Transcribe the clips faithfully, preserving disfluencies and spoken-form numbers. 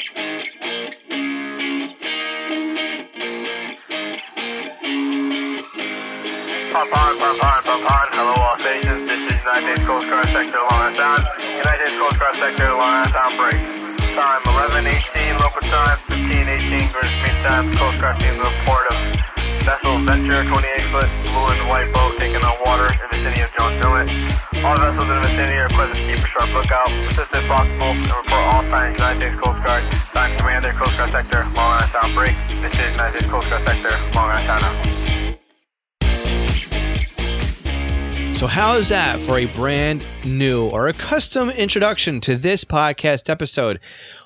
Pop on, pop on, pop on. Hello, all stations. This is United States Coast Guard Sector Long Island Sound. United States Coast Guard Sector Long Island Sound break. Time eleven eighteen local time, fifteen eighteen Greenwich Mean Time. Coast Guard team report of vessel Venture twenty-eight foot blue and white boat taking on water in the vicinity of Jones Inlet. All vessels in the vicinity are requested to keep a sharp lookout, assist if possible, and report all signs. United States Coast Guard, Time Commander, Coast Guard Sector Long Island Sound break. This is United States Coast Guard Sector Long Island Sound. So how is that for a brand new or a custom introduction to this podcast episode?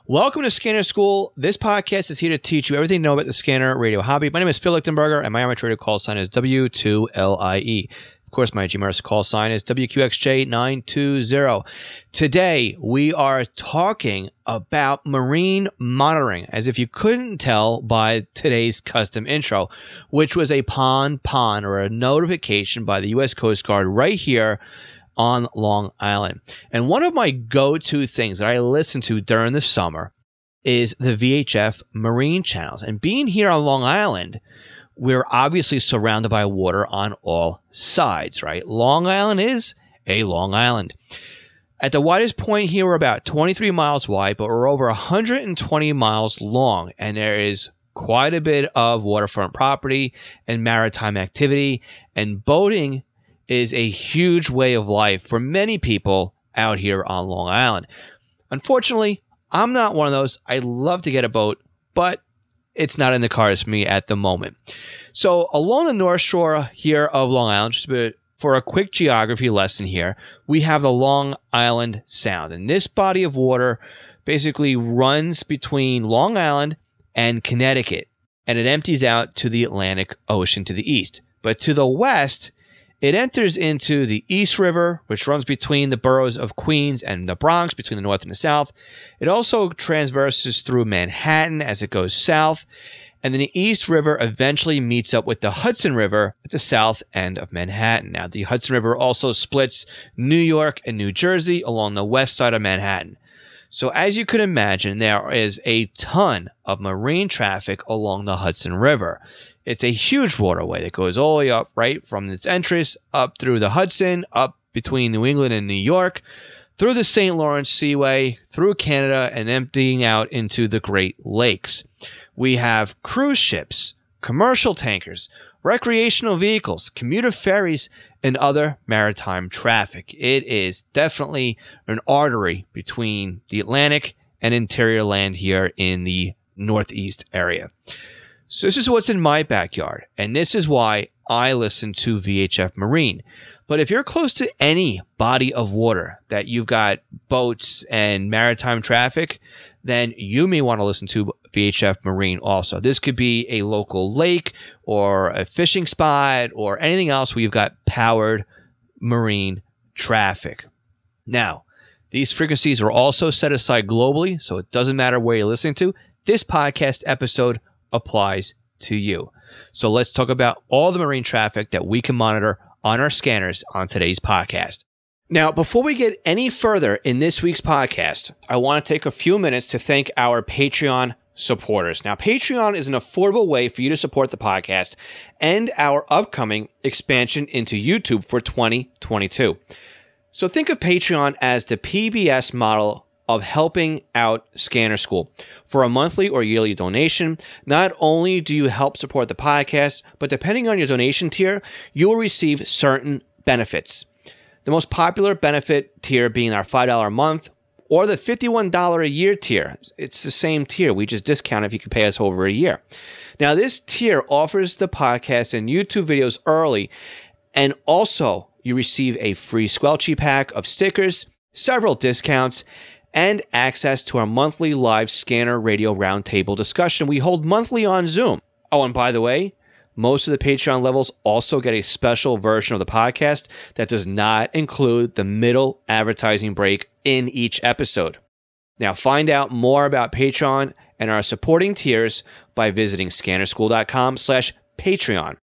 Welcome to Scanner School. This podcast is here to teach you everything you know about the scanner radio hobby. My name is Phil Lichtenberger, and my amateur radio call sign is W two L I E. Of course, my G M R S call sign is W Q X J nine two zero. Today, we are talking about marine monitoring, as if you couldn't tell by today's custom intro, which was a pon pon or a notification by the U S Coast Guard right here on Long Island. And one of my go-to things that I listen to during the summer is the V H F marine channels. And being here on Long Island, we're obviously surrounded by water on all sides, right? Long Island is a Long Island. At the widest point here, we're about twenty-three miles wide, but we're over one hundred twenty miles long, and there is quite a bit of waterfront property and maritime activity, and boating is a huge way of life for many people out here on Long Island. Unfortunately, I'm not one of those. I'd love to get a boat, but it's not in the cards for me at the moment. So along the north shore here of Long Island, just a bit for a quick geography lesson here, we have the Long Island Sound. And this body of water basically runs between Long Island and Connecticut, and it empties out to the Atlantic Ocean to the east. But to the west, it enters into the East River, which runs between the boroughs of Queens and the Bronx, between the north and the south. It also traverses through Manhattan as it goes south. And then the East River eventually meets up with the Hudson River at the south end of Manhattan. Now, the Hudson River also splits New York and New Jersey along the west side of Manhattan. So as you could imagine, there is a ton of marine traffic along the Hudson River. It's a huge waterway that goes all the way up, right, from its entrance up through the Hudson, up between New England and New York, through the Saint Lawrence Seaway, through Canada, and emptying out into the Great Lakes. We have cruise ships, commercial tankers, recreational vehicles, commuter ferries, and other maritime traffic. It is definitely an artery between the Atlantic and interior land here in the Northeast area. So this is what's in my backyard, and this is why I listen to V H F Marine. But if you're close to any body of water that you've got boats and maritime traffic, then you may want to listen to V H F Marine also. This could be a local lake or a fishing spot or anything else where you've got powered marine traffic. Now, these frequencies are also set aside globally, so it doesn't matter where you're listening to. This podcast episode applies to you. So let's talk about all the marine traffic that we can monitor on our scanners on today's podcast. Now, before we get any further in this week's podcast, I want to take a few minutes to thank our Patreon supporters. Now, Patreon is an affordable way for you to support the podcast and our upcoming expansion into YouTube for twenty twenty-two. So think of Patreon as the P B S model of helping out Scanner School. For a monthly or yearly donation, not only do you help support the podcast, but depending on your donation tier, you will receive certain benefits. The most popular benefit tier being our five dollars a month or the fifty-one dollars a year tier. It's the same tier. We just discount if you could pay us over a year. Now, this tier offers the podcast and YouTube videos early, and also you receive a free Squelchy pack of stickers, several discounts, and access to our monthly live Scanner Radio Roundtable discussion we hold monthly on Zoom. Oh, and by the way, most of the Patreon levels also get a special version of the podcast that does not include the middle advertising break in each episode. Now, find out more about Patreon and our supporting tiers by visiting scannerschool.com slash Patreon.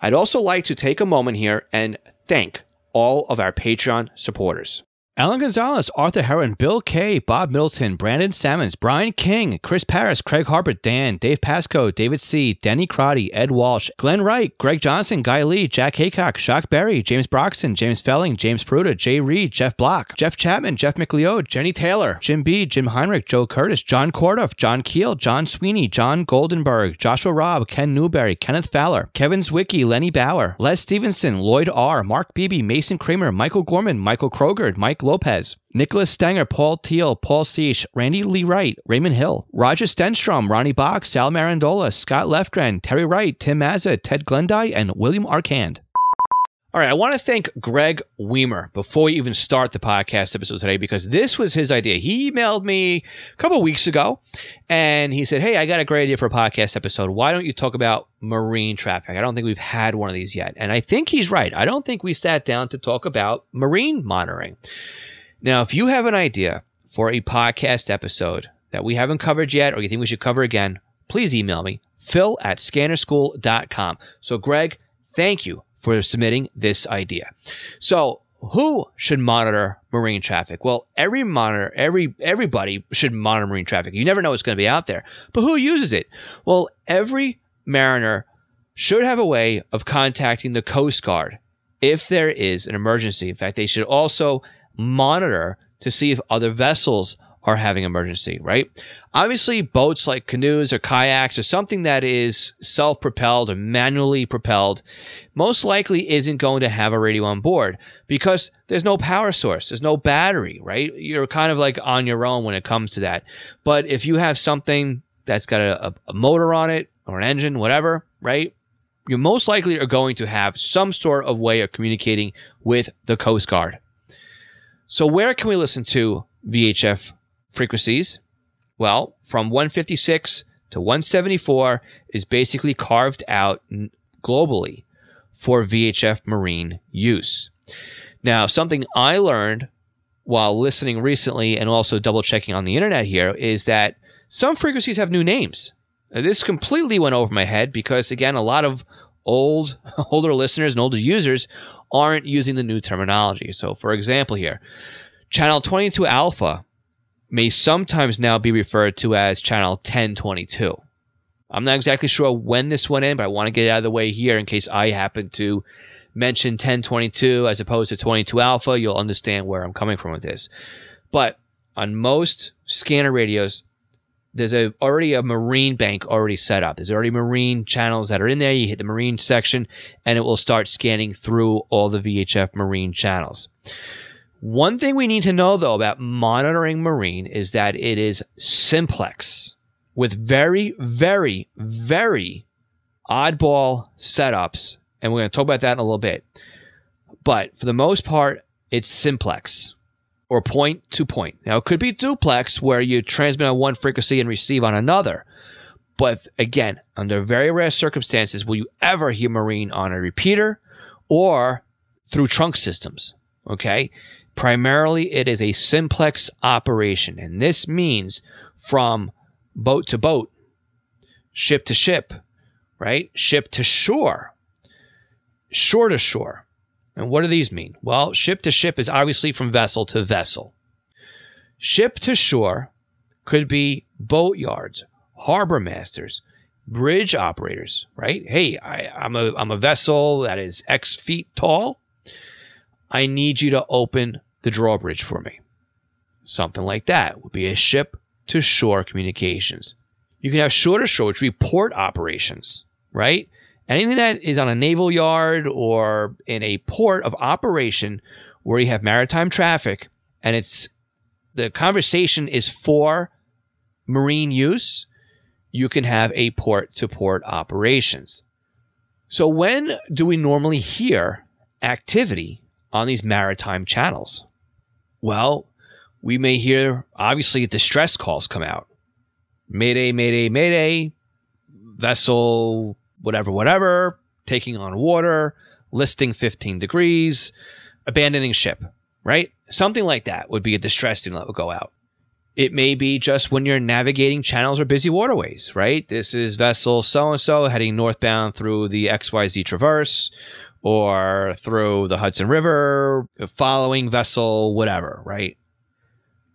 I'd also like to take a moment here and thank all of our Patreon supporters. Alan Gonzalez, Arthur Heron, Bill K, Bob Middleton, Brandon Sammons, Brian King, Chris Paris, Craig Harper, Dan, Dave Pascoe, David C., Danny Crotty, Ed Walsh, Glenn Wright, Greg Johnson, Guy Lee, Jack Haycock, Shock Berry, James Broxson, James Felling, James Pruder, Jay Reed, Jeff Block, Jeff Chapman, Jeff McLeod, Jenny Taylor, Jim B, Jim Heinrich, Joe Curtis, John Corduff, John Keel, John Sweeney, John Goldenberg, Joshua Robb, Ken Newberry, Kenneth Fowler, Kevin Zwicky, Lenny Bauer, Les Stevenson, Lloyd R., Mark Beebe, Mason Kramer, Michael Gorman, Michael Krogerd, Mike Lopez, Nicholas Stenger, Paul Teal, Paul Seish, Randy Lee Wright, Raymond Hill, Roger Stenstrom, Ronnie Box, Sal Marandola, Scott Lefgren, Terry Wright, Tim Mazza, Ted Glendy, and William Arcand. All right, I want to thank Greg Weimer before we even start the podcast episode today, because this was his idea. He emailed me a couple of weeks ago, and he said, hey, I got a great idea for a podcast episode. Why don't you talk about marine traffic? I don't think we've had one of these yet. And I think he's right. I don't think we sat down to talk about marine monitoring. Now, if you have an idea for a podcast episode that we haven't covered yet or you think we should cover again, please email me, phil at scanner school dot com. So, Greg, thank you for submitting this idea. So who should monitor marine traffic? Well, every monitor, every everybody should monitor marine traffic. You never know what's going to be out there. But who uses it? Well, every mariner should have a way of contacting the Coast Guard if there is an emergency. In fact, they should also monitor to see if other vessels are having emergency, right? Obviously, boats like canoes or kayaks or something that is self-propelled or manually propelled most likely isn't going to have a radio on board because there's no power source. There's no battery, right? You're kind of like on your own when it comes to that. But if you have something that's got a, a motor on it or an engine, whatever, right? You most likely are going to have some sort of way of communicating with the Coast Guard. So where can we listen to V H F frequencies? Well, from one fifty-six to one seventy-four is basically carved out globally for V H F marine use. Now, something I learned while listening recently and also double-checking on the internet here is that some frequencies have new names. Now, this completely went over my head because, again, a lot of old, older listeners and older users aren't using the new terminology. So, for example here, Channel twenty-two Alpha may sometimes now be referred to as Channel ten twenty-two. I'm not exactly sure when this went in, but I want to get it out of the way here in case I happen to mention ten twenty-two as opposed to twenty-two Alpha. You'll understand where I'm coming from with this. But on most scanner radios, there's a, already a marine bank already set up. There's already marine channels that are in there. You hit the marine section, and it will start scanning through all the V H F marine channels. One thing we need to know, though, about monitoring marine is that it is simplex with very, very, very oddball setups. And we're going to talk about that in a little bit. But for the most part, it's simplex or point to point. Now, it could be duplex where you transmit on one frequency and receive on another. But again, under very rare circumstances, will you ever hear marine on a repeater or through trunk systems, okay? Primarily, it is a simplex operation, and this means from boat to boat, ship to ship, right? Ship to shore, shore to shore. And what do these mean? Well, ship to ship is obviously from vessel to vessel. Ship to shore could be boat yards, harbor masters, bridge operators, right? Hey, I, I'm a, I'm a vessel that is X feet tall. I need you to open the drawbridge for me. Something like that would be a ship-to-shore communications. You can have shore-to-shore, which would be port operations, right? Anything that is on a naval yard or in a port of operation where you have maritime traffic and it's the conversation is for marine use, you can have a port-to-port operations. So when do we normally hear activity on these maritime channels? Well, we may hear, obviously, distress calls come out. Mayday, mayday, mayday, vessel, whatever, whatever, taking on water, listing fifteen degrees, abandoning ship, right? Something like that would be a distress signal that would go out. It may be just when you're navigating channels or busy waterways, right? This is vessel so-and-so heading northbound through the X Y Z Traverse, or through the Hudson River, following vessel, whatever, right?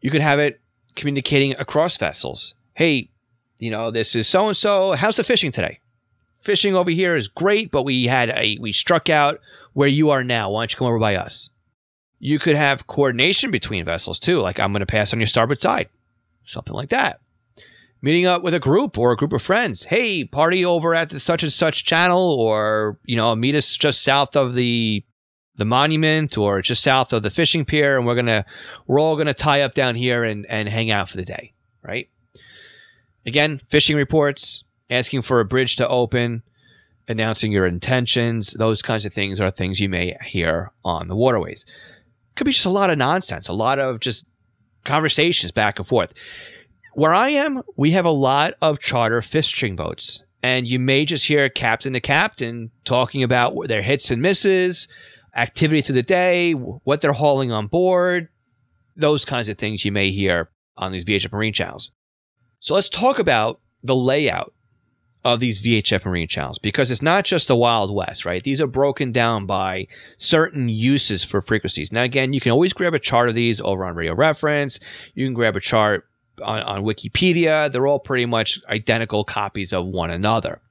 You could have it communicating across vessels. Hey, you know, this is so-and-so. How's the fishing today? Fishing over here is great, but we had a we struck out where you are now. Why don't you come over by us? You could have coordination between vessels too, like I'm going to pass on your starboard side, something like that. Meeting up with a group or a group of friends. Hey, party over at the such and such channel, or you know, meet us just south of the the monument, or just south of the fishing pier, and we're gonna we're all gonna tie up down here and and hang out for the day, right? Again, fishing reports. Asking for a bridge to open, announcing your intentions, those kinds of things are things you may hear on the waterways. Could be just a lot of nonsense, a lot of just conversations back and forth. Where I am, we have a lot of charter fishing boats, and you may just hear captain to captain talking about their hits and misses, activity through the day, what they're hauling on board, those kinds of things you may hear on these V H F Marine channels. So let's talk about the layout of these V H F Marine channels, because it's not just the Wild West, right? These are broken down by certain uses for frequencies. Now, again, you can always grab a chart of these over on Radio Reference. You can grab a chart on, on Wikipedia. They're all pretty much identical copies of one another.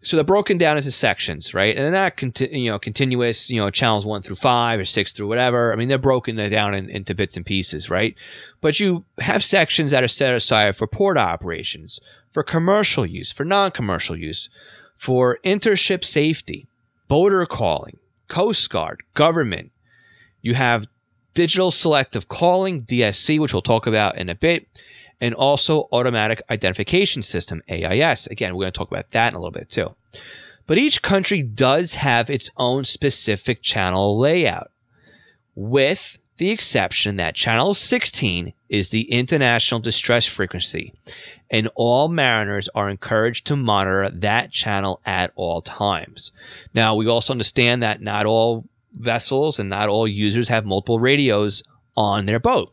So they're broken down into sections, right? And they're not conti- you know, continuous, you know, channels one through five or six through whatever. I mean, they're broken down in, into bits and pieces, right? But you have sections that are set aside for port operations, for commercial use, for non-commercial use, for intership safety, boater calling, Coast Guard, government. You have digital selective calling, D S C, which we'll talk about in a bit, and also automatic identification system, A I S. Again, we're going to talk about that in a little bit too. But each country does have its own specific channel layout, with the exception that channel sixteen is the international distress frequency, and all mariners are encouraged to monitor that channel at all times. Now, we also understand that not all vessels and not all users have multiple radios on their boat.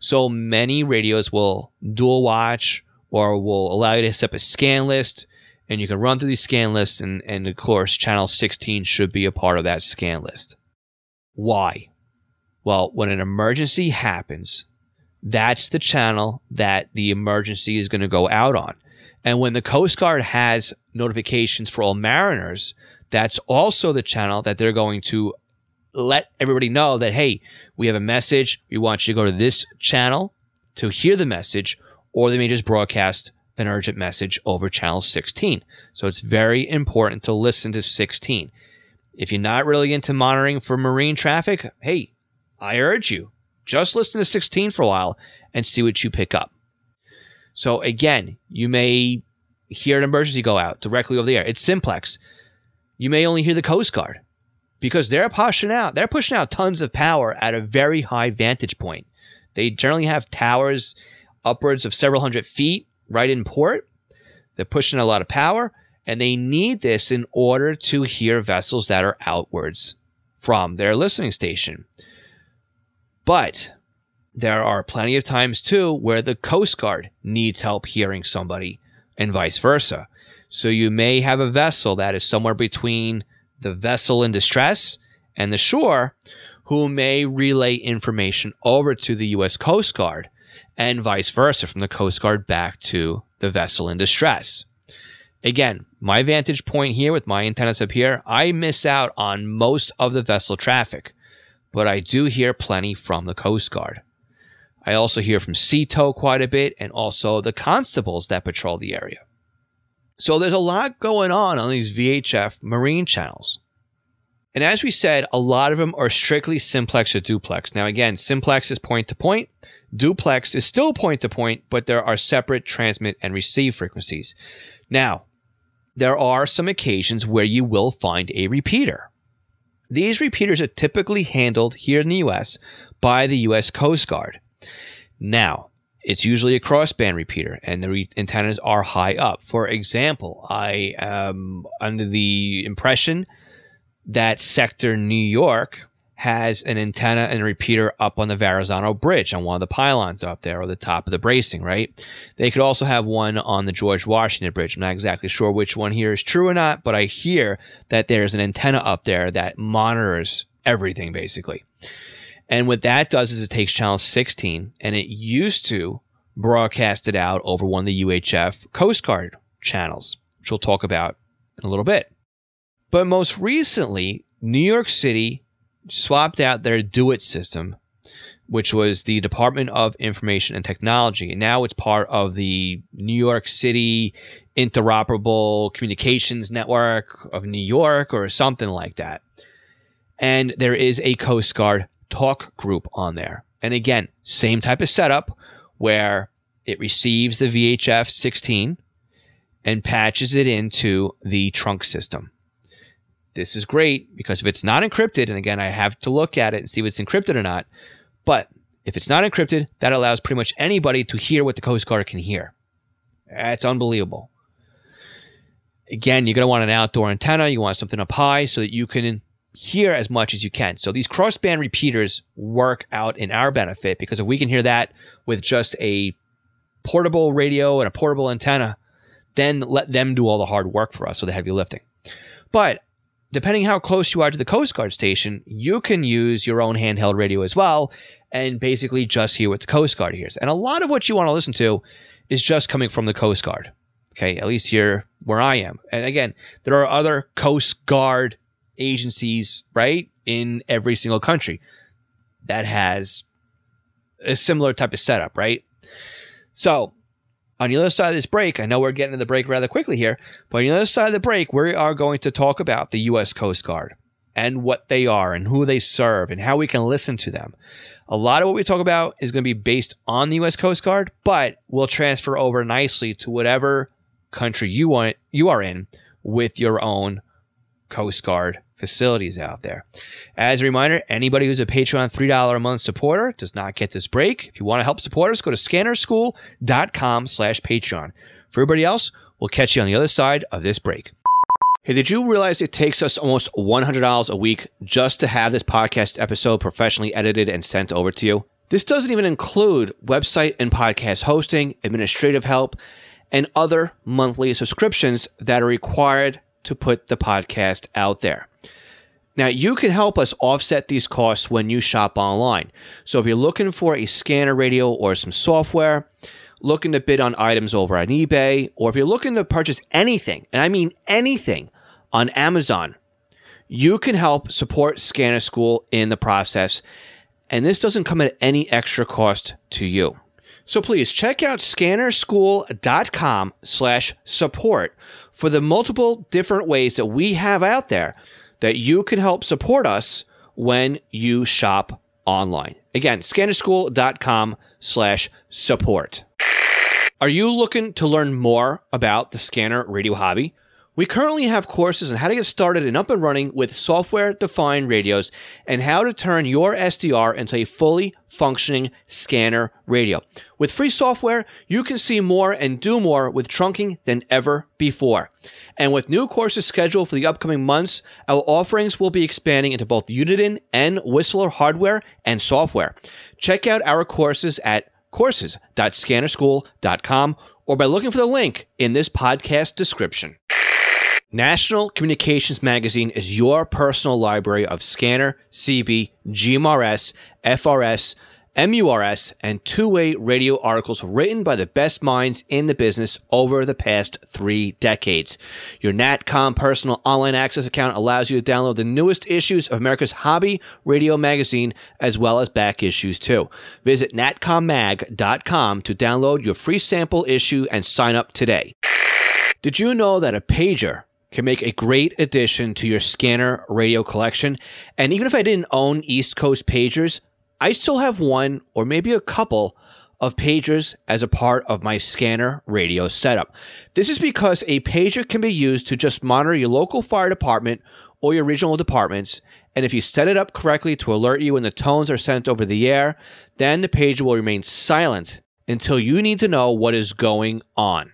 So many radios will dual watch or will allow you to set up a scan list, and you can run through these scan lists, and, and of course, channel sixteen should be a part of that scan list. Why? Well, when an emergency happens, that's the channel that the emergency is going to go out on. And when the Coast Guard has notifications for all mariners, that's also the channel that they're going to let everybody know that, hey, we have a message. We want you to go to this channel to hear the message, or they may just broadcast an urgent message over channel sixteen. So it's very important to listen to sixteen. If you're not really into monitoring for marine traffic, hey, I urge you, just listen to sixteen for a while and see what you pick up. So again, you may hear an emergency go out directly over the air. It's simplex. You may only hear the Coast Guard because they're pushing out. They're pushing out tons of power at a very high vantage point. They generally have towers upwards of several hundred feet right in port. They're pushing a lot of power, and they need this in order to hear vessels that are outwards from their listening station. But there are plenty of times, too, where the Coast Guard needs help hearing somebody and vice versa. So you may have a vessel that is somewhere between the vessel in distress and the shore who may relay information over to the U S Coast Guard and vice versa from the Coast Guard back to the vessel in distress. Again, my vantage point here with my antennas up here, I miss out on most of the vessel traffic, but I do hear plenty from the Coast Guard. I also hear from C T O quite a bit, and also the constables that patrol the area. So there's a lot going on on these V H F Marine channels. And as we said, a lot of them are strictly simplex or duplex. Now again, simplex is point-to-point. Duplex is still point-to-point, but there are separate transmit and receive frequencies. Now, there are some occasions where you will find a repeater. These repeaters are typically handled here in the U S by the U S Coast Guard. Now, it's usually a crossband repeater, and the re- antennas are high up. For example, I am under the impression that Sector New York has an antenna and a repeater up on the Verrazano Bridge on one of the pylons up there or the top of the bracing, right? They could also have one on the George Washington Bridge. I'm not exactly sure which one here is true or not, but I hear that there's an antenna up there that monitors everything basically. And what that does is it takes channel sixteen, and it used to broadcast it out over one of the U H F Coast Guard channels, which we'll talk about in a little bit. But most recently, New York City swapped out their DUIT system, which was the Department of Information and Technology. And now it's part of the New York City Interoperable Communications Network of New York or something like that. And there is a Coast Guard talk group on there. And again, same type of setup where it receives the V H F sixteen and patches it into the trunk system. This is great because if it's not encrypted, and again, I have to look at it and see if it's encrypted or not, but if it's not encrypted, that allows pretty much anybody to hear what the Coast Guard can hear. That's unbelievable. Again, you're going to want an outdoor antenna. You want something up high so that you can hear as much as you can. So these crossband repeaters work out in our benefit because if we can hear that with just a portable radio and a portable antenna, then let them do all the hard work for us, so the heavy lifting. But depending how close you are to the Coast Guard station, you can use your own handheld radio as well and basically just hear what the Coast Guard hears. And a lot of what you want to listen to is just coming from the Coast Guard, okay, at least here where I am. And again, there are other Coast Guard agencies, right, in every single country that has a similar type of setup, right? So on the other side of this break, I know we're getting to the break rather quickly here, but on the other side of the break, we are going to talk about the U S Coast Guard and what they are and who they serve and how we can listen to them. A lot of what we talk about is going to be based on the U S Coast Guard, but we'll transfer over nicely to whatever country you want, you are in with your own Coast Guard facilities out there. As a reminder, anybody who's a Patreon three dollars a month supporter does not get this break. If you want to help support us, go to scanner school dot com slash Patreon. For everybody else, we'll catch you on the other side of this break. Hey, did you realize it takes us almost one hundred dollars a week just to have this podcast episode professionally edited and sent over to you? This doesn't even include website and podcast hosting, administrative help, and other monthly subscriptions that are required to put the podcast out there. Now, you can help us offset these costs when you shop online. So if you're looking for a scanner radio or some software, looking to bid on items over on eBay, or if you're looking to purchase anything, and I mean anything, on Amazon, you can help support Scanner School in the process. And this doesn't come at any extra cost to you. So please check out scanner school dot com slash support for the multiple different ways that we have out there that you can help support us when you shop online. Again, scanner school dot com slash support. Are you looking to learn more about the scanner radio hobby? We currently have courses on how to get started and up and running with software-defined radios and how to turn your S D R into a fully functioning scanner radio. With free software, you can see more and do more with trunking than ever before. And with new courses scheduled for the upcoming months, our offerings will be expanding into both Uniden and Whistler hardware and software. Check out our courses at courses dot scanner school dot com or by looking for the link in this podcast description. National Communications Magazine is your personal library of scanner, C B, G M R S, F R S, M U R S, and two-way radio articles written by the best minds in the business over the past three decades. Your N A T C O M personal online access account allows you to download the newest issues of America's hobby radio magazine, as well as back issues, too. Visit N A T C O M mag dot com to download your free sample issue and sign up today. Did you know that a pager can make a great addition to your scanner radio collection? And even if I didn't own East Coast pagers, I still have one or maybe a couple of pagers as a part of my scanner radio setup. This is because a pager can be used to just monitor your local fire department or your regional departments. And if you set it up correctly to alert you when the tones are sent over the air, then the pager will remain silent until you need to know what is going on.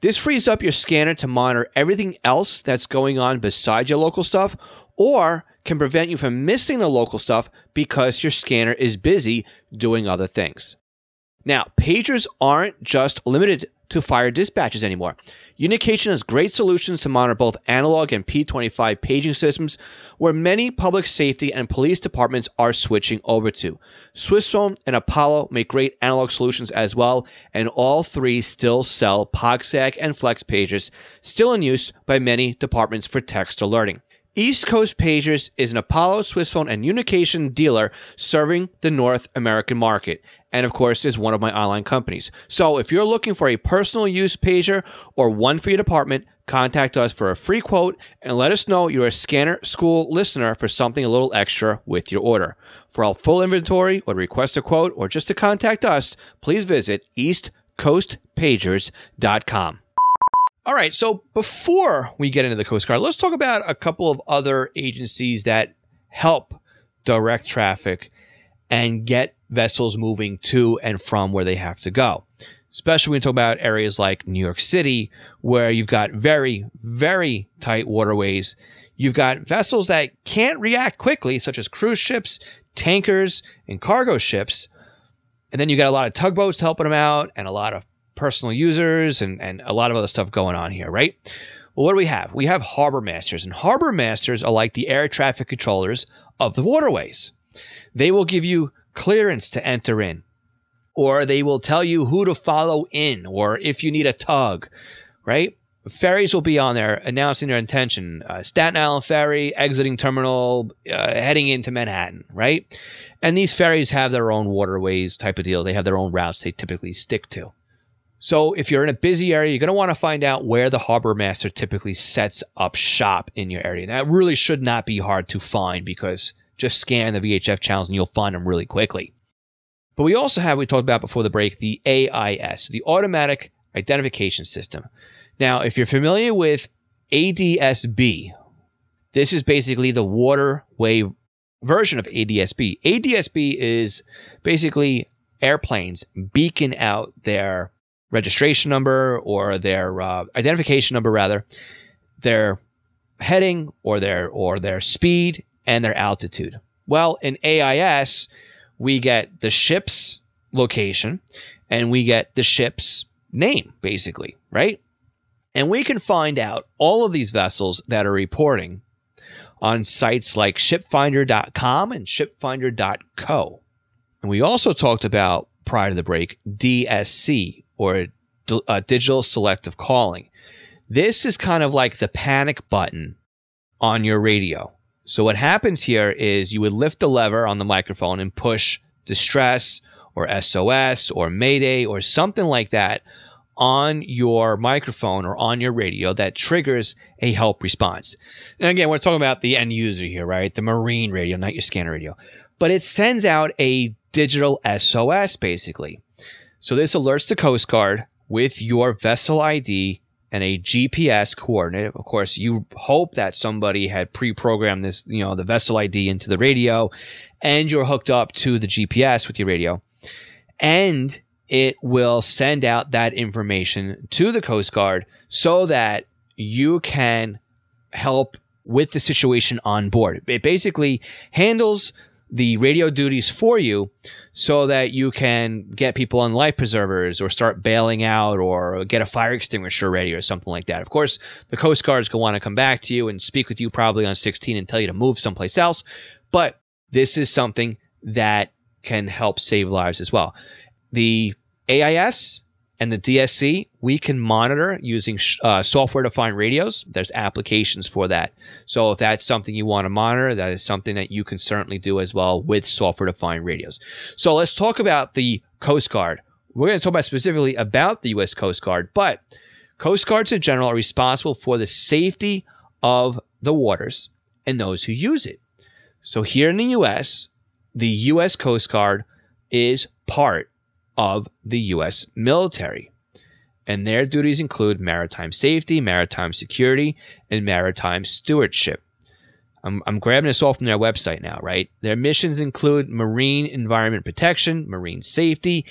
This frees up your scanner to monitor everything else that's going on besides your local stuff, or can prevent you from missing the local stuff because your scanner is busy doing other things. Now, pagers aren't just limited to fire dispatches anymore. Unication has great solutions to monitor both analog and P twenty-five paging systems, where many public safety and police departments are switching over to. Swissphone and Apollo make great analog solutions as well, and all three still sell PogSec and Flex pagers, still in use by many departments for text alerting. East Coast Pagers is an Apollo, Swissphone, and Unication dealer serving the North American market, and of course is one of my online companies. So if you're looking for a personal use pager or one for your department, contact us for a free quote and let us know you're a Scanner School listener for something a little extra with your order. For our full inventory or to request a quote or just to contact us, please visit east coast pagers dot com. All right, so before we get into the Coast Guard, let's talk about a couple of other agencies that help direct traffic and get vessels moving to and from where they have to go. Especially when we talk about areas like New York City, where you've got very, very tight waterways. You've got vessels that can't react quickly, such as cruise ships, tankers, and cargo ships. And then you've got a lot of tugboats helping them out and a lot of personal users and, and a lot of other stuff going on here, right? Well, what do we have? We have harbor masters, and harbor masters are like the air traffic controllers of the waterways. They will give you clearance to enter in, or they will tell you who to follow in, or if you need a tug, right? Ferries will be on there announcing their intention. Uh, Staten Island Ferry, exiting terminal, uh, heading into Manhattan, right? And these ferries have their own waterways type of deal. They have their own routes they typically stick to. So if you're in a busy area, you're going to want to find out where the harbor master typically sets up shop in your area. That really should not be hard to find, because just scan the V H F channels and you'll find them really quickly. But we also have, we talked about before the break, the A I S, the Automatic Identification System. Now, if you're familiar with A D S B, this is basically the waterway version of A D S B. A D S B is basically airplanes beacon out their registration number or their uh, identification number, rather, their heading or their or their speed and their altitude. Well, in A I S, we get the ship's location and we get the ship's name, basically, right? And we can find out all of these vessels that are reporting on sites like ship finder dot com and ship finder dot co. And we also talked about, prior to the break, D S C, or uh, digital selective calling. This is kind of like the panic button on your radio. So what happens here is you would lift the lever on the microphone and push distress or S O S or Mayday or something like that on your microphone or on your radio that triggers a help response. And again, we're talking about the end user here, right? The marine radio, not your scanner radio. But it sends out a digital S O S, basically. So this alerts the Coast Guard with your vessel I D and a G P S coordinate. Of course, you hope that somebody had pre-programmed this, you know, the vessel I D into the radio, and you're hooked up to the G P S with your radio. And it will send out that information to the Coast Guard so that you can help with the situation on board. It basically handles the radio duties for you so that you can get people on life preservers or start bailing out or get a fire extinguisher ready or something like that. Of course, the Coast Guard's going to want to come back to you and speak with you probably on sixteen and tell you to move someplace else. But this is something that can help save lives as well. The A I S and the D S C, we can monitor using uh, software-defined radios. There's applications for that. So if that's something you want to monitor, that is something that you can certainly do as well with software-defined radios. So let's talk about the Coast Guard. We're going to talk about specifically about the U S Coast Guard, but Coast Guards in general are responsible for the safety of the waters and those who use it. So here in the U S, the U S Coast Guard is part of the U S military, and their duties include maritime safety, maritime security, and maritime stewardship. I'm, I'm grabbing this all from their website now, right? Their missions include marine environment protection, marine safety,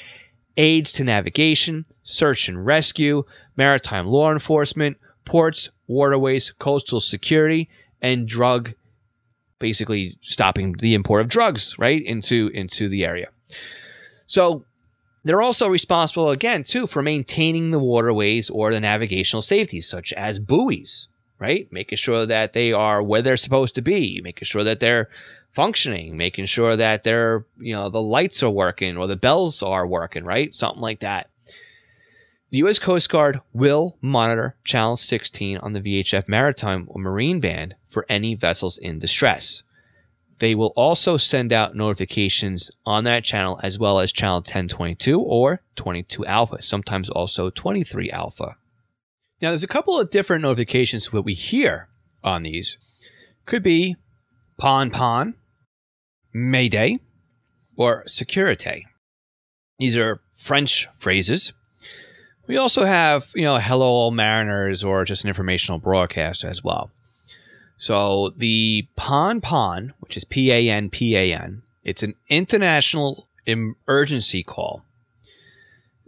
aids to navigation, search and rescue, maritime law enforcement, ports, waterways, coastal security, and drug basically stopping the import of drugs, right, into into the area. So they're also responsible, again, too, for maintaining the waterways or the navigational safety, such as buoys, right? Making sure that they are where they're supposed to be, making sure that they're functioning, making sure that they're, you know, the lights are working or the bells are working, right? Something like that. The U S Coast Guard will monitor Channel sixteen on the V H F Maritime or Marine Band for any vessels in distress. They will also send out notifications on that channel, as well as channel ten twenty-two or twenty-two alpha, sometimes also twenty-three alpha. Now, there's a couple of different notifications that we hear on these. Could be Pon Pon, Mayday, or Securite. These are French phrases. We also have, you know, Hello All Mariners, or just an informational broadcast as well. So the Pon Pon, which is P A N P A N, it's an international emergency call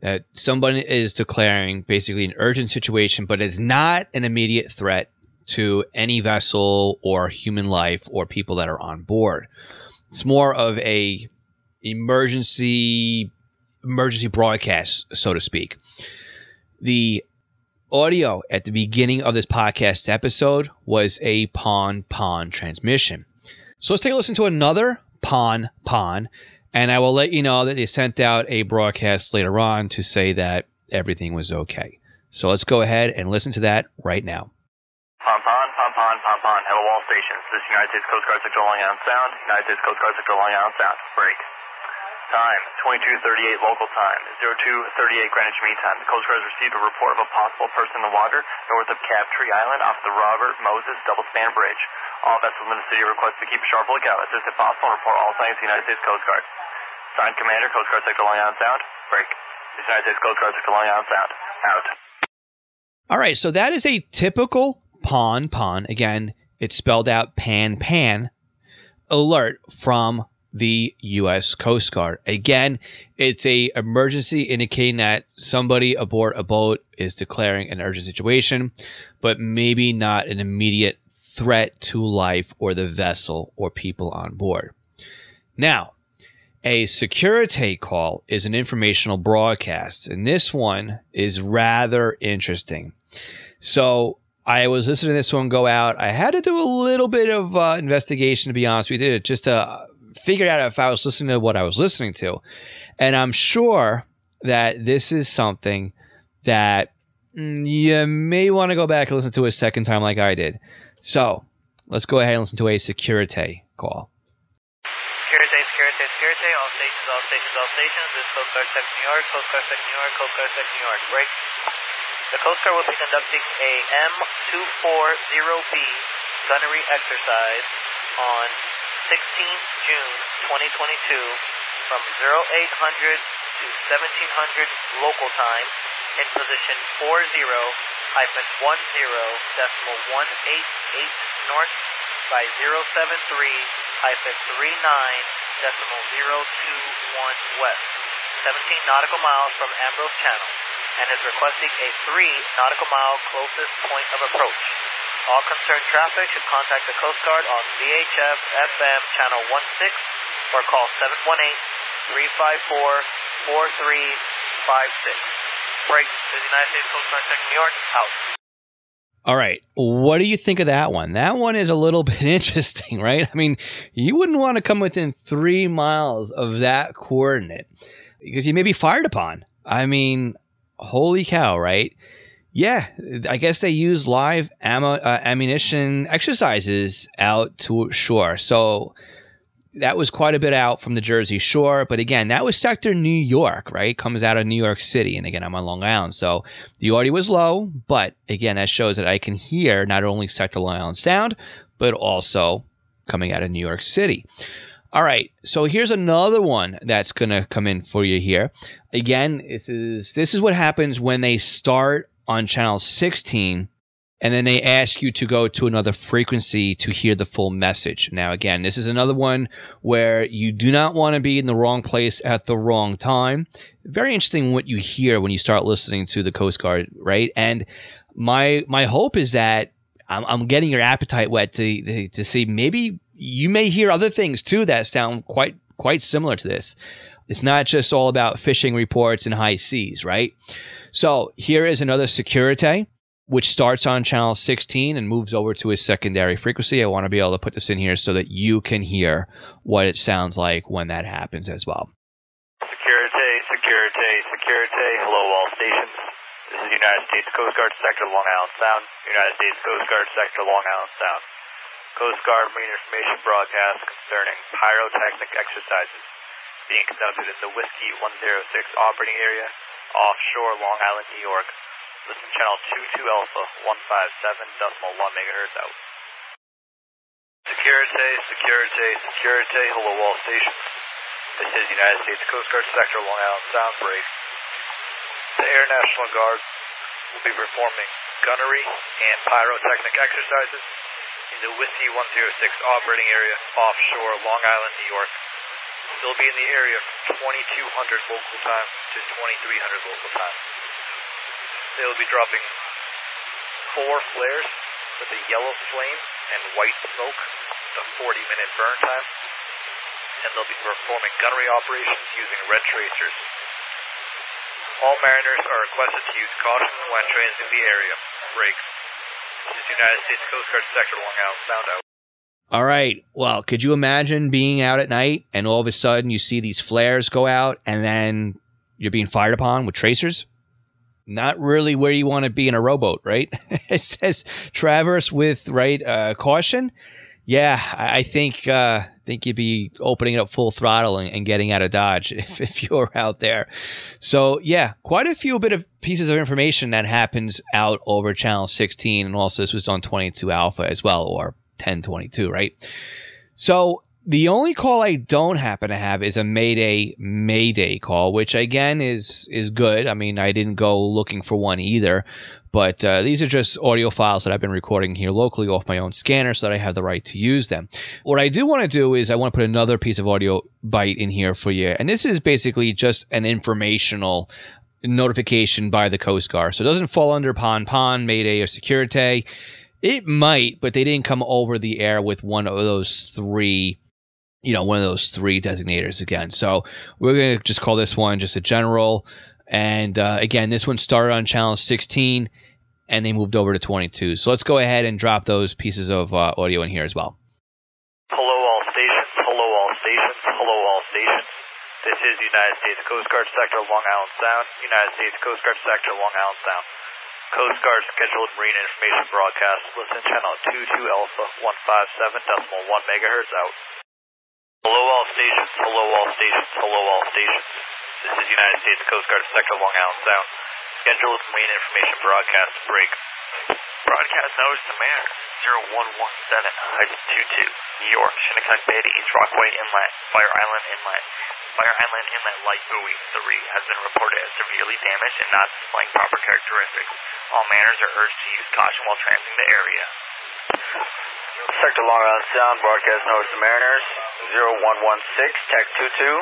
that somebody is declaring basically an urgent situation, but it's not an immediate threat to any vessel or human life or people that are on board. It's more of a emergency emergency broadcast, so to speak. The audio at the beginning of this podcast episode was a Pon Pon transmission. So let's take a listen to another Pon Pon, and I will let you know that they sent out a broadcast later on to say that everything was okay. So let's go ahead and listen to that right now. Pon Pon, Pon Pon, Pon Pon, hello all stations. This is United States Coast Guard Sector Long Island Sound. United States Coast Guard Sector Long Island Sound. Break. Time, twenty-two thirty-eight local time, oh two thirty-eight Greenwich Mean Time. The Coast Guard has received a report of a possible person in the water north of Crabtree Island off the Robert Moses Double Span Bridge. All vessels in the city request to keep a sharp lookout. Assist if possible and report all signs to the United States Coast Guard. Signed, Commander, Coast Guard Sector Long Island Sound. Break. This United States Coast Guard Sector Long Island Sound. Out. All right, so that is a typical Pon Pon. Again, it's spelled out Pan Pan alert from the U S Coast Guard. Again, it's a emergency indicating that somebody aboard a boat is declaring an urgent situation, but maybe not an immediate threat to life or the vessel or people on board. Now, a Securite call is an informational broadcast, and this one is rather interesting. So I was listening to this one go out. I had to do a little bit of uh, investigation, to be honest with you, just to figured out if I was listening to what I was listening to. And I'm sure that this is something that you may want to go back and listen to a second time like I did. So let's go ahead and listen to a Securite call. Securite, Securite, Securite, all stations, all stations, all stations. This is Coast Guard Sector New York, Coast Guard Sector New York, Coast Guard Sector New York. Break. The Coast Guard will be conducting a M two forty B gunnery exercise on sixteenth June twenty twenty-two from oh eight hundred to seventeen hundred local time in position forty dash ten decimal one eighty-eight north by oh seven three dash thirty-nine decimal oh two one west, seventeen nautical miles from Ambrose Channel, and is requesting a three nautical mile closest point of approach. All concerned traffic should contact the Coast Guard on V H F F M Channel one six or call seven one eight, three five four, four three five six. Break. This is United States Coast Guard Sector New York. Out. All right. What do you think of that one? That one is a little bit interesting, right? I mean, you wouldn't want to come within three miles of that coordinate because you may be fired upon. I mean, holy cow, right? Yeah, I guess they use live ammo, uh, ammunition exercises out to shore. So that was quite a bit out from the Jersey Shore. But again, that was Sector New York, right? Comes out of New York City. And again, I'm on Long Island. So the audio was low. But again, that shows that I can hear not only Sector Long Island sound, but also coming out of New York City. All right, so here's another one that's going to come in for you here. Again, this is this is what happens when they start on channel sixteen, and then they ask you to go to another frequency to hear the full message. Now, again, this is another one where you do not want to be in the wrong place at the wrong time. Very interesting what you hear when you start listening to the Coast Guard, right? And my my hope is that I'm, I'm getting your appetite wet to, to, to see maybe you may hear other things too that sound quite quite similar to this. It's not just all about fishing reports and high seas, right? So here is another Securite, which starts on channel sixteen and moves over to his secondary frequency. I want to be able to put this in here so that you can hear what it sounds like when that happens as well. Securite, Securite, Securite. Hello, all stations. This is United States Coast Guard Sector Long Island Sound. United States Coast Guard Sector Long Island Sound. Coast Guard Marine Information Broadcast concerning pyrotechnic exercises being conducted in the Whiskey one oh six operating area offshore Long Island, New York. Listen channel twenty-two alpha one fifty-seven decimal one megahertz out. Securite, Securite, Securite. Hello, all stations. This is United States Coast Guard Sector Long Island Sound Parade. The Air National Guard will be performing gunnery and pyrotechnic exercises in the Whiskey one oh six operating area offshore Long Island, New York. They'll be in the area from twenty-two hundred local time to twenty-three hundred local time. They will be dropping four flares with a yellow flame and white smoke, a forty minute burn time, and they'll be performing gunnery operations using red tracers. All mariners are requested to use caution when transiting the area. Break. This is United States Coast Guard Sector Long Island Sound out. All right. Well, could you imagine being out at night and all of a sudden you see these flares go out and then you're being fired upon with tracers? Not really where you want to be in a rowboat, right? It says traverse with right uh, caution. Yeah, I think uh, think you'd be opening it up full throttle and, and getting out of Dodge if, if you were out there. So yeah, quite a few bit of pieces of information that happens out over channel sixteen, and also this was on twenty-two alpha as well, or ten twenty-two, right? So the only call I don't happen to have is a Mayday, Mayday call, which again is is good. I mean, I didn't go looking for one either, but uh, these are just audio files that I've been recording here locally off my own scanner so that I have the right to use them. What I do want to do is I want to put another piece of audio bite in here for you, and this is basically just an informational notification by the Coast Guard. So it doesn't fall under Pon Pon, Mayday, or Securite. It might, but they didn't come over the air with one of those three you know, one of those three designators again. So we're going to just call this one just a general. And uh, again, this one started on channel sixteen and they moved over to twenty-two. So let's go ahead and drop those pieces of uh, audio in here as well. Hello, all stations. Hello, all stations. Hello, all stations. This is United States Coast Guard Sector Long Island Sound. United States Coast Guard Sector Long Island Sound. Coast Guard scheduled marine information broadcast. Listen channel twenty-two alpha one fifty-seven decimal one megahertz out. Hello all stations, hello all stations, hello all stations. This is United States Coast Guard Sector Long Island Sound. Scheduled marine information broadcast break. Broadcast hours to Mayor zero one one seven Hydrogen twenty-two, New York, Shinnecock Bay to East Rockway Inlet, Fire Island Inlet. Fire Island Inlet light buoy three has been reported as severely damaged and not displaying proper characteristics. All manners are urged to use caution while transiting the area. Sector Long Island Sound, broadcast notice to mariners zero one one six, Tech twenty-two,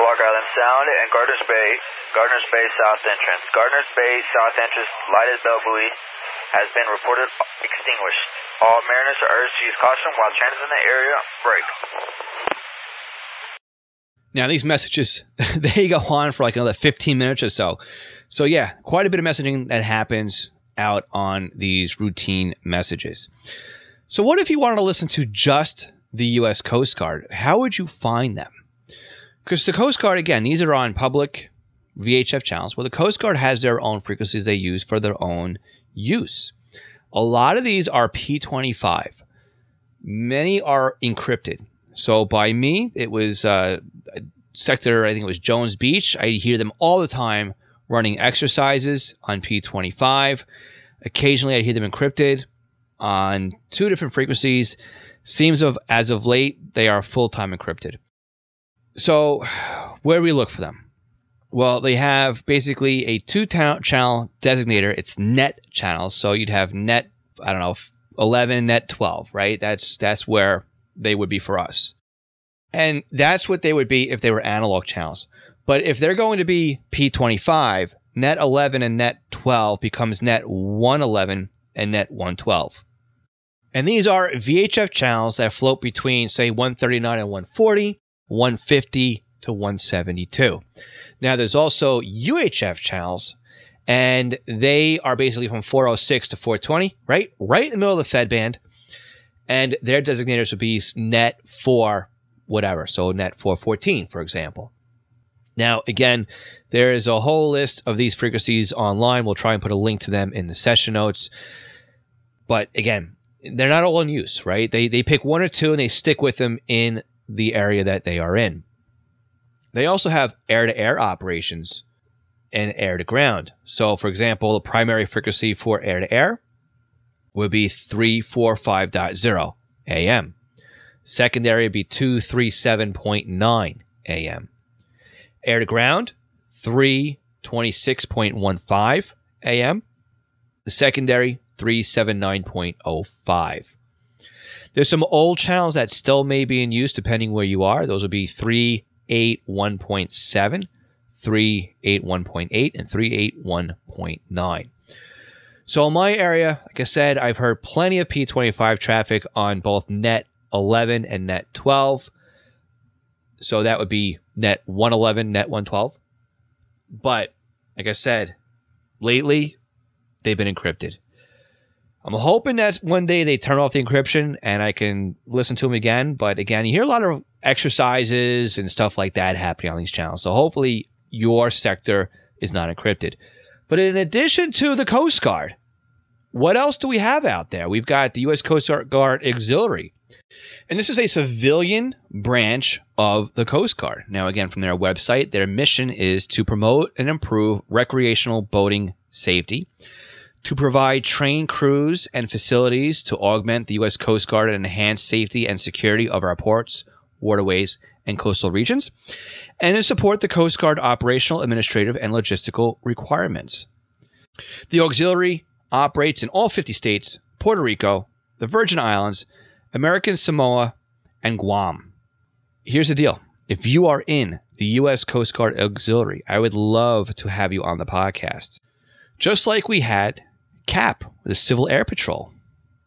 Block Island Sound, and Gardner's Bay, Gardner's Bay South Entrance. Gardner's Bay South Entrance lighted bell buoy has been reported extinguished. All mariners are urged to use caution while transiting the area. Break. Now, these messages, they go on for like another fifteen minutes or so. So, yeah, quite a bit of messaging that happens out on these routine messages. So what if you wanted to listen to just the U S Coast Guard? How would you find them? Because the Coast Guard, again, these are on public V H F channels. Well, the Coast Guard has their own frequencies they use for their own use. A lot of these are P twenty-five. Many are encrypted. So by me, it was uh, sector, I think it was Jones Beach. I hear them all the time running exercises on P twenty-five. Occasionally, I hear them encrypted on two different frequencies. Seems of as of late, they are full-time encrypted. So where do we look for them? Well, they have basically a two-channel designator. It's net channels. So you'd have net, I don't know, eleven, net twelve, right? That's, that's where they would be for us. And that's what they would be if they were analog channels. But if they're going to be P twenty-five, net eleven and net twelve becomes net one eleven and net one twelve. And these are V H F channels that float between, say, one thirty-nine and one forty, one fifty to one seventy-two. Now, there's also U H F channels, and they are basically from four oh six to four twenty, right? Right in the middle of the Fed band. And their designators would be net four whatever, so net four fourteen, for example. Now, again, there is a whole list of these frequencies online. We'll try and put a link to them in the session notes. But again, they're not all in use, right? They, they pick one or two and they stick with them in the area that they are in. They also have air-to-air operations and air-to-ground. So, for example, the primary frequency for air-to-air would be three forty-five point oh A M. Secondary would be two thirty-seven point nine A M. Air to ground, three twenty-six point one five A M. The secondary, three seventy-nine point oh five. There's some old channels that still may be in use depending where you are. Those would be three eighty-one point seven, three eighty-one point eight, and three eighty-one point nine. So in my area, like I said, I've heard plenty of P twenty-five traffic on both net eleven and net twelve. So that would be net one eleven, net one twelve. But like I said, lately, they've been encrypted. I'm hoping that one day they turn off the encryption and I can listen to them again. But again, you hear a lot of exercises and stuff like that happening on these channels. So hopefully your sector is not encrypted. But in addition to the Coast Guard, what else do we have out there? We've got the U S Coast Guard Auxiliary. And this is a civilian branch of the Coast Guard. Now, again, from their website, their mission is to promote and improve recreational boating safety, to provide trained crews and facilities to augment the U S Coast Guard and enhance safety and security of our ports, waterways, and coastal regions, and to support the Coast Guard operational, administrative, and logistical requirements. The auxiliary operates in all fifty states, Puerto Rico, the Virgin Islands, American Samoa, and Guam. Here's the deal. If you are in the U S Coast Guard Auxiliary, I would love to have you on the podcast. Just like we had C A P, the Civil Air Patrol.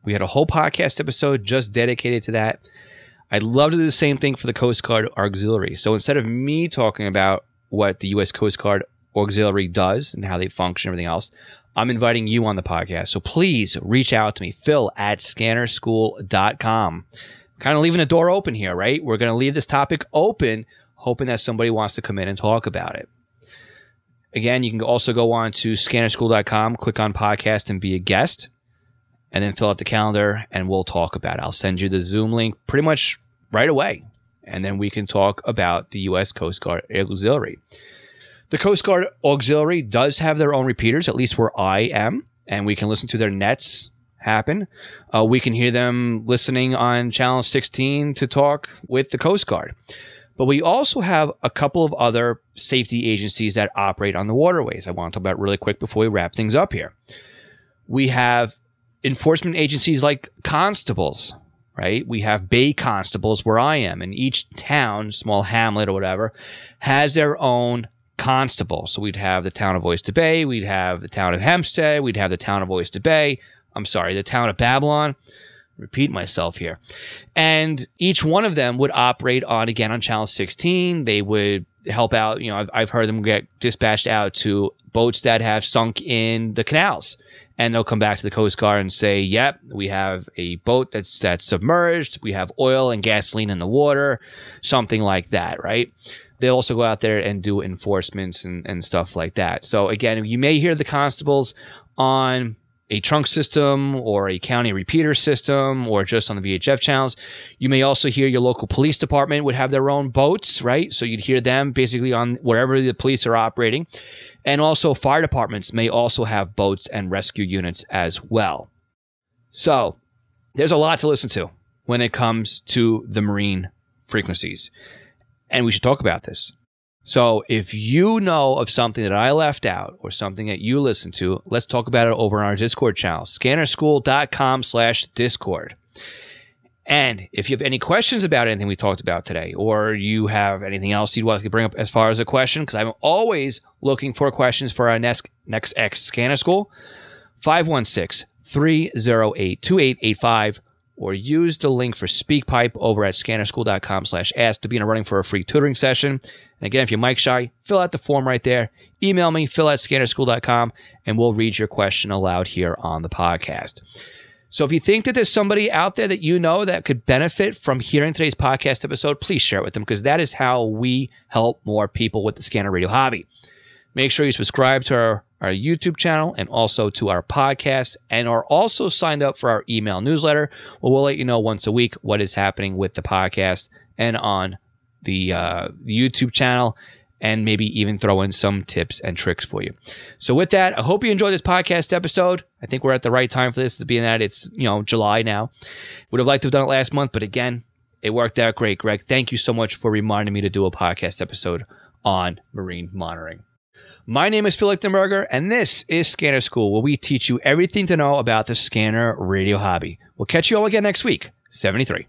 We had a whole podcast episode just dedicated to that. I'd love to do the same thing for the Coast Guard Auxiliary. So instead of me talking about what the U S Coast Guard Auxiliary does and how they function and everything else, I'm inviting you on the podcast. So please reach out to me, Phil at scanner school dot com. Kind of leaving a door open here, right? We're going to leave this topic open, hoping that somebody wants to come in and talk about it. Again, you can also go on to scanner school dot com, click on podcast and be a guest, and then fill out the calendar and we'll talk about it. I'll send you the Zoom link pretty much right away. And then we can talk about the U S Coast Guard Auxiliary. The Coast Guard Auxiliary does have their own repeaters, at least where I am, and we can listen to their nets happen. Uh, we can hear them listening on Channel sixteen to talk with the Coast Guard. But we also have a couple of other safety agencies that operate on the waterways I want to talk about really quick before we wrap things up here. We have enforcement agencies like constables, right? We have bay constables where I am, and each town, small hamlet or whatever, has their own constable. So we'd have the town of Oyster Bay, we'd have the town of Hempstead, we'd have the town of Oyster Bay, I'm sorry, the town of Babylon, repeat myself here. And each one of them would operate on, again, on Channel sixteen. They would help out, you know, I've, I've heard them get dispatched out to boats that have sunk in the canals. And they'll come back to the Coast Guard and say, yep, we have a boat that's that's submerged, we have oil and gasoline in the water, something like that, right? They also go out there and do enforcements and, and stuff like that. So again, you may hear the constables on a trunk system or a county repeater system or just on the V H F channels. You may also hear your local police department would have their own boats, right? So you'd hear them basically on wherever the police are operating. And also fire departments may also have boats and rescue units as well. So there's a lot to listen to when it comes to the marine frequencies. And we should talk about this. So if you know of something that I left out or something that you listen to, let's talk about it over on our Discord channel, scanner school dot com slash Discord. And if you have any questions about anything we talked about today, or you have anything else you'd want to bring up as far as a question, because I'm always looking for questions for our next, next X Scanner School, five one six, three oh eight, two eight eight five or use the link for SpeakPipe over at scanner school dot com slash ask to be in a running for a free tutoring session. And again, if you're mic shy, fill out the form right there. Email me, phil at scanner school dot com, and we'll read your question aloud here on the podcast. So if you think that there's somebody out there that you know that could benefit from hearing today's podcast episode, please share it with them, because that is how we help more people with the scanner radio hobby. Make sure you subscribe to our, our YouTube channel and also to our podcast, and are also signed up for our email newsletter, where we'll let you know once a week what is happening with the podcast and on the, uh, the YouTube channel, and maybe even throw in some tips and tricks for you. So with that, I hope you enjoyed this podcast episode. I think we're at the right time for this, being that it's, you know, July now. Would have liked to have done it last month, but again, it worked out great. Greg, thank you so much for reminding me to do a podcast episode on marine monitoring. My name is Phil Lichtenberger, and this is Scanner School, where we teach you everything to know about the scanner radio hobby. We'll catch you all again next week. seventy-three